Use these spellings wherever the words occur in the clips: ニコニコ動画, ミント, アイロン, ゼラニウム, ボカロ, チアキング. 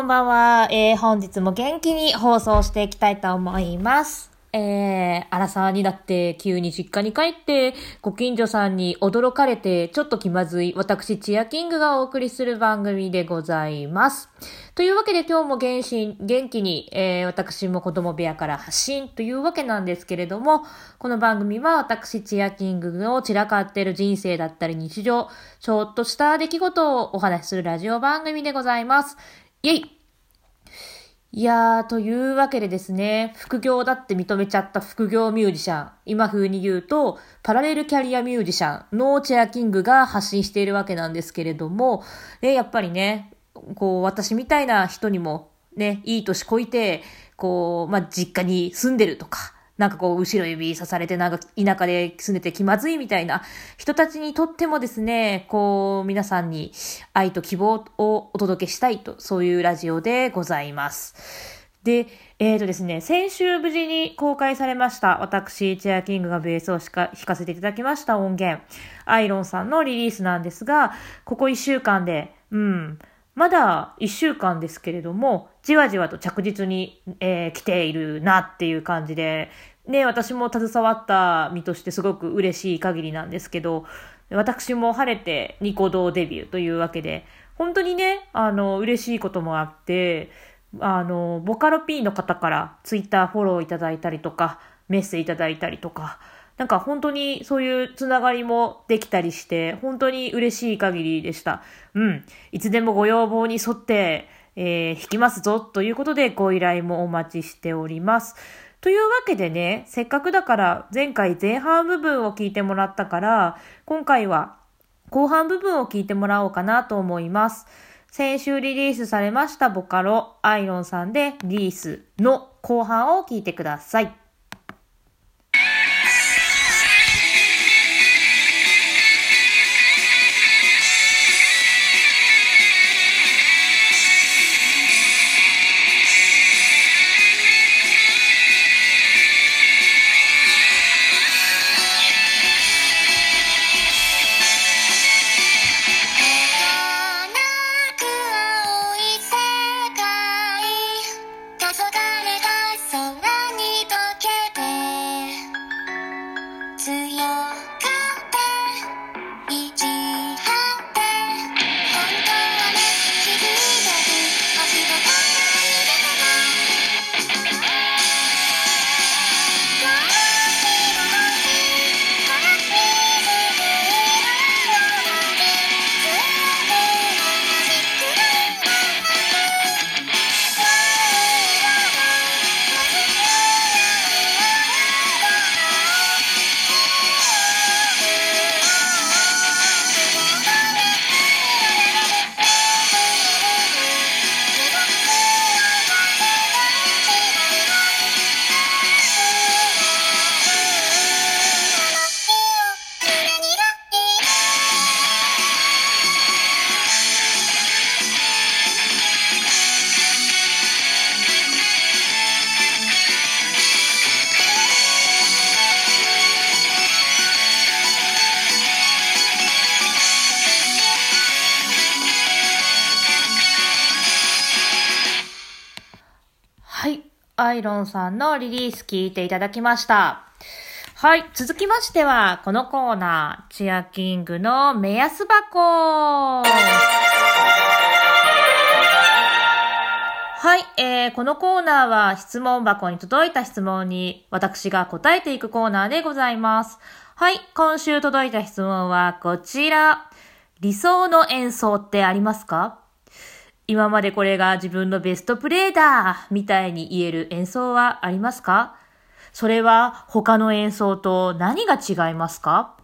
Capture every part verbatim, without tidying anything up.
こんばんは、えー、本日も元気に放送していきたいと思います。えー、アラサーになって急に実家に帰ってご近所さんに驚かれてちょっと気まずい私チアキングがお送りする番組でございます。というわけで今日も元気、元気に、えー、私も子供部屋から発信というわけなんですけれども、この番組は私チアキングの散らかっている人生だったり日常ちょっとした出来事をお話しするラジオ番組でございます。イェイ。いやー、というわけでですね、副業だって認めちゃった副業ミュージシャン、今風に言うとパラレルキャリアミュージシャンのチェアキングが発信しているわけなんですけれども、ね、やっぱりね、こう私みたいな人にもね、いい年こいて、こう、まあ、実家に住んでるとか、なんかこう後ろ指刺されてなんか田舎で住んでて気まずいみたいな人たちにとってもですね、こう皆さんに愛と希望をお届けしたいと、そういうラジオでございます。で、えーとですね、先週無事に公開されました、私、チェアキングがベースをしか弾かせていただきました音源、アイロンさんのリリースなんですが、ここいっしゅうかんで、うん、まだいっしゅうかんですけれども、じわじわと着実に、えー、来ているなっていう感じで、ね、私も携わった身としてすごく嬉しい限りなんですけど、私も晴れてニコ動デビューというわけで、本当にね、あの、嬉しいこともあって、あの、ボカロ P の方からツイッターフォローいただいたりとか、メッセいただいたりとか、なんか本当にそういうつながりもできたりして、本当に嬉しい限りでした。うん。いつでもご要望に沿って、えー、弾きますぞということでご依頼もお待ちしております。というわけでね、せっかくだから前回前半部分を聞いてもらったから、今回は後半部分を聞いてもらおうかなと思います。先週リリースされましたボカロ、アイロンさんでリリースの後半を聞いてください。アイロンさんのリリース聞いていただきました。はい。続きましては、このコーナー、チアキングの目安箱。はい、えー。このコーナーは質問箱に届いた質問に私が答えていくコーナーでございます。はい。今週届いた質問はこちら。理想の演奏ってありますか？今までこれが自分のベストプレイだみたいに言える演奏はありますか？それは他の演奏と何が違いますか？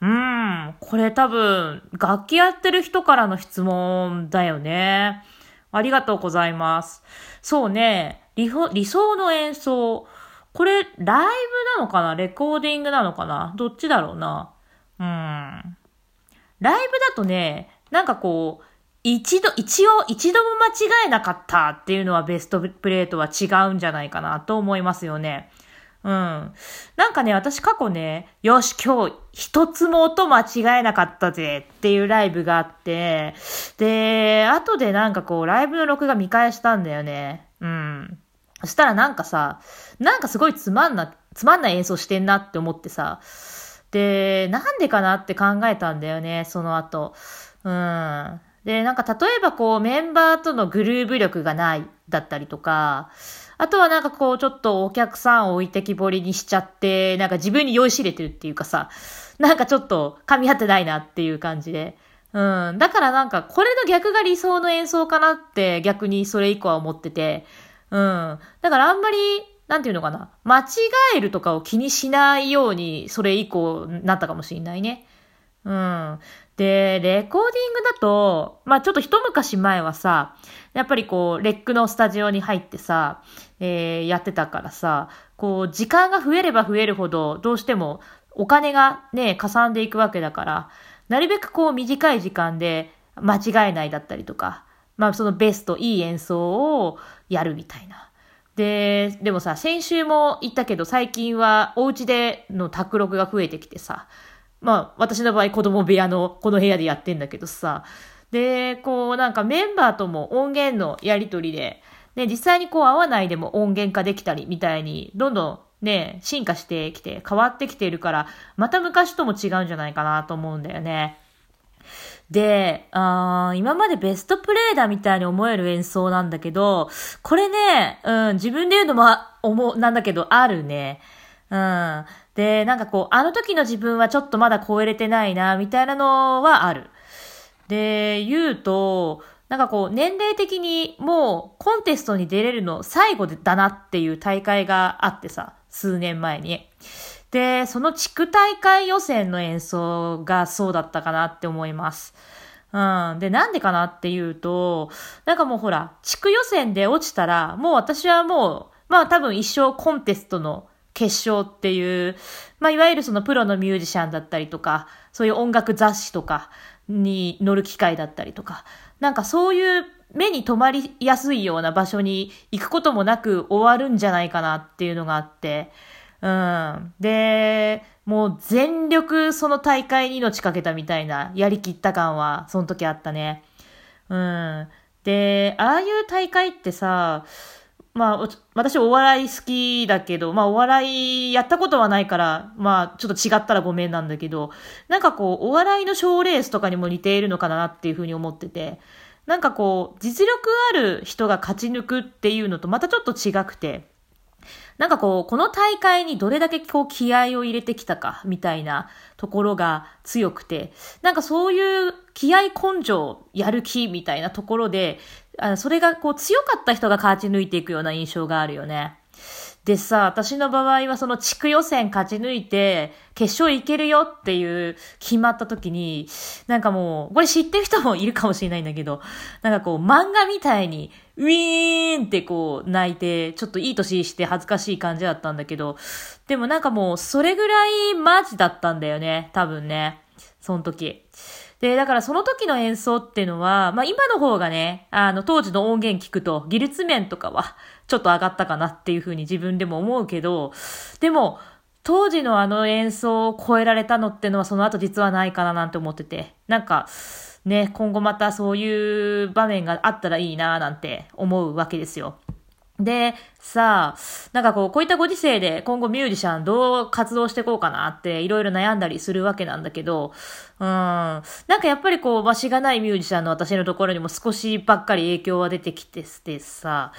うーん、これ多分楽器やってる人からの質問だよね。ありがとうございます。そうね、理、理想の演奏。これライブなのかな？レコーディングなのかな？どっちだろうな。うーん。ライブだとね、なんかこう、一度、一応、一度も間違えなかったっていうのはベストプレーとは違うんじゃないかなと思いますよね。うん。なんかね、私過去ね、よし、今日一つも音間違えなかったぜっていうライブがあって、で、後でなんかこう、ライブの録画見返したんだよね。うん。そしたらなんかさ、なんかすごいつまんな、つまんない演奏してんなって思ってさ、で、なんでかなって考えたんだよね、その後。うん。で、なんか例えばこうメンバーとのグルーブ力がないだったりとか、あとはなんかこうちょっとお客さんを置いてきぼりにしちゃって、なんか自分に酔いしれてるっていうかさ、なんかちょっと噛み合ってないなっていう感じで。うん。だからなんかこれの逆が理想の演奏かなって逆にそれ以降は思ってて。うん。だからあんまり、なんていうのかな。間違えるとかを気にしないようにそれ以降なったかもしれないね。うん。で、レコーディングだと、まあちょっと一昔前はさ、やっぱりこう、レックのスタジオに入ってさ、えー、やってたからさ、こう、時間が増えれば増えるほど、どうしてもお金がね、かさんでいくわけだから、なるべくこう、短い時間で間違えないだったりとか、まあそのベスト、いい演奏をやるみたいな。で、でもさ、先週も言ったけど、最近はお家での宅録が増えてきてさ、まあ、私の場合子供部屋のこの部屋でやってんだけどさ。で、こうなんかメンバーとも音源のやりとりで、ね、実際にこう合わないでも音源化できたりみたいに、どんどんね、進化してきて変わってきているから、また昔とも違うんじゃないかなと思うんだよね。で、あー、今までベストプレイだみたいに思える演奏なんだけど、これね、うん、自分で言うのも思う、なんだけど、あるね。うん。で、なんかこう、あの時の自分はちょっとまだ超えれてないな、みたいなのはある。で、言うと、なんかこう、年齢的にもうコンテストに出れるの最後だなっていう大会があってさ、数年前に。で、その地区大会予選の演奏がそうだったかなって思います。うん。で、なんでかなっていうと、なんかもうほら、地区予選で落ちたら、もう私はもう、まあ多分一生コンテストの決勝っていう、まあ、いわゆるそのプロのミュージシャンだったりとか、そういう音楽雑誌とかに載る機会だったりとか、なんかそういう目に留まりやすいような場所に行くこともなく終わるんじゃないかなっていうのがあって、うん。で、もう全力その大会に命かけたみたいな、やりきった感は、その時あったね。うん。で、ああいう大会ってさ、まあ、私お笑い好きだけど、まあお笑いやったことはないから、まあちょっと違ったらごめんなんだけど、なんかこう、お笑いの賞レースとかにも似ているのかなっていうふうに思ってて、なんかこう、実力ある人が勝ち抜くっていうのとまたちょっと違くて、なんかこう、この大会にどれだけこう気合を入れてきたかみたいなところが強くて、なんかそういう気合根性やる気みたいなところで、あのそれがこう強かった人が勝ち抜いていくような印象があるよね。でさ、私の場合はその地区予選勝ち抜いて決勝行けるよっていう決まった時に、なんかもうこれ知ってる人もいるかもしれないんだけど、なんかこう漫画みたいにウィーンってこう泣いて、ちょっといい年して恥ずかしい感じだったんだけど、でもなんかもうそれぐらいマジだったんだよね、多分ね、その時。で、だからその時の演奏っていうのは、まあ今の方がね、あの当時の音源聞くと技術面とかはちょっと上がったかなっていうふうに自分でも思うけど、でも当時のあの演奏を超えられたのってのはその後実はないかななんて思ってて、なんかね、今後またそういう場面があったらいいななんて思うわけですよ。で、さあ、なんかこう、こういったご時世で今後ミュージシャンどう活動していこうかなっていろいろ悩んだりするわけなんだけど、うーん、なんかやっぱりこう、場所がないミュージシャンの私のところにも少しばっかり影響は出てきててさ、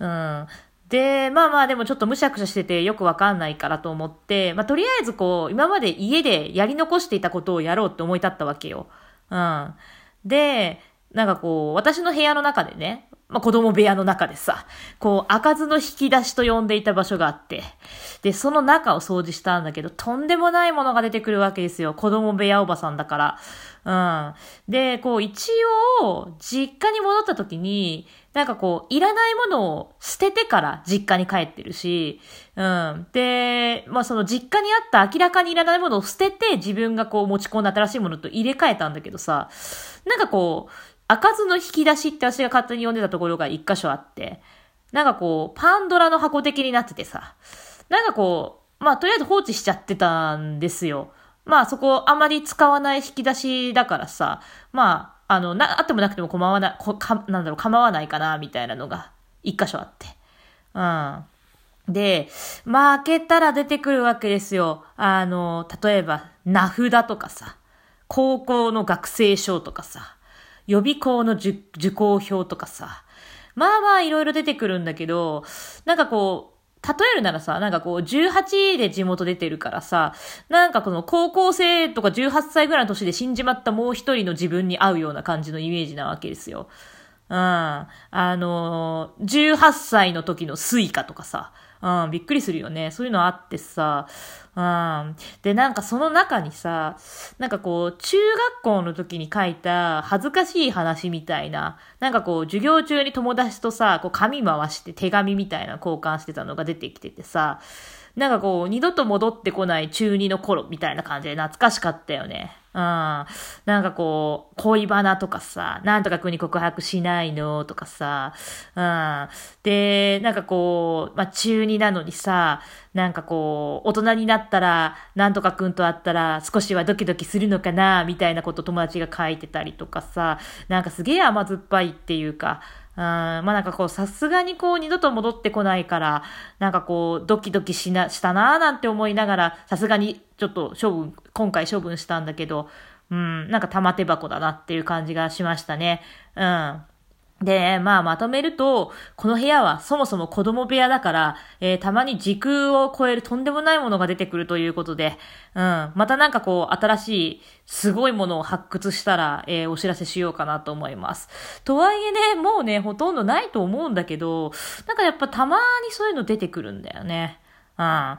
うん。で、まあまあでもちょっとむしゃくしゃしててよくわかんないからと思って、まあとりあえずこう、今まで家でやり残していたことをやろうって思い立ったわけよ。うん。で、なんかこう、私の部屋の中でね、まあ、子供部屋の中でさ、こう、開かずの引き出しと呼んでいた場所があって、で、その中を掃除したんだけど、とんでもないものが出てくるわけですよ。子供部屋おばさんだから。うん。で、こう、一応、実家に戻った時に、なんかこう、いらないものを捨ててから実家に帰ってるし、うん。で、まあ、その実家にあった明らかにいらないものを捨てて、自分がこう持ち込んだ新しいものと入れ替えたんだけどさ、なんかこう、開かずの引き出しって私が勝手に読んでたところが一箇所あって、なんかこう、パンドラの箱的になっててさ、なんかこう、まあとりあえず放置しちゃってたんですよ。まあそこあまり使わない引き出しだからさ、まああのなあってもなくても構わない、こかなんだろう構わないかなみたいなのが一箇所あって、うん。で、まあ開けたら出てくるわけですよ。あの例えば名札とかさ、高校の学生証とかさ、予備校の受講表とかさ、まあまあいろいろ出てくるんだけど、なんかこう、例えるならさ、なんかこう、じゅうはちで地元出てるからさ、なんかこの高校生とかじゅうはっさいぐらいの年で死んじまったもう一人の自分に合うような感じのイメージなわけですよ。うん。あのー、じゅうはっさいの時のスイカとかさ、うん、びっくりするよね。そういうのあってさ、うん。で、なんかその中にさ、なんかこう、中学校の時に書いた恥ずかしい話みたいな、なんかこう、授業中に友達とさ、こう、紙回して手紙みたいな交換してたのが出てきててさ、なんかこう、二度と戻ってこない中二の頃みたいな感じで懐かしかったよね。うん。なんかこう、恋バナとかさ、なんとか君に告白しないのとかさ、うん。で、なんかこう、まあ、中二なのにさ、なんかこう、大人になったら、なんとか君と会ったら少しはドキドキするのかなみたいなこと友達が書いてたりとかさ、なんかすげえ甘酸っぱいっていうか、うん、まあなんかこう、さすがにこう、二度と戻ってこないから、なんかこう、ドキドキしな、したなーなんて思いながら、さすがにちょっと処分、今回処分したんだけど、うん、なんか玉手箱だなっていう感じがしましたね。うん。で、まあまとめると、この部屋はそもそも子供部屋だから、えー、たまに時空を超えるとんでもないものが出てくるということで、うん、またなんかこう新しいすごいものを発掘したら、えー、お知らせしようかなと思います。とはいえね、もうね、ほとんどないと思うんだけど、なんかやっぱたまにそういうの出てくるんだよね。うん。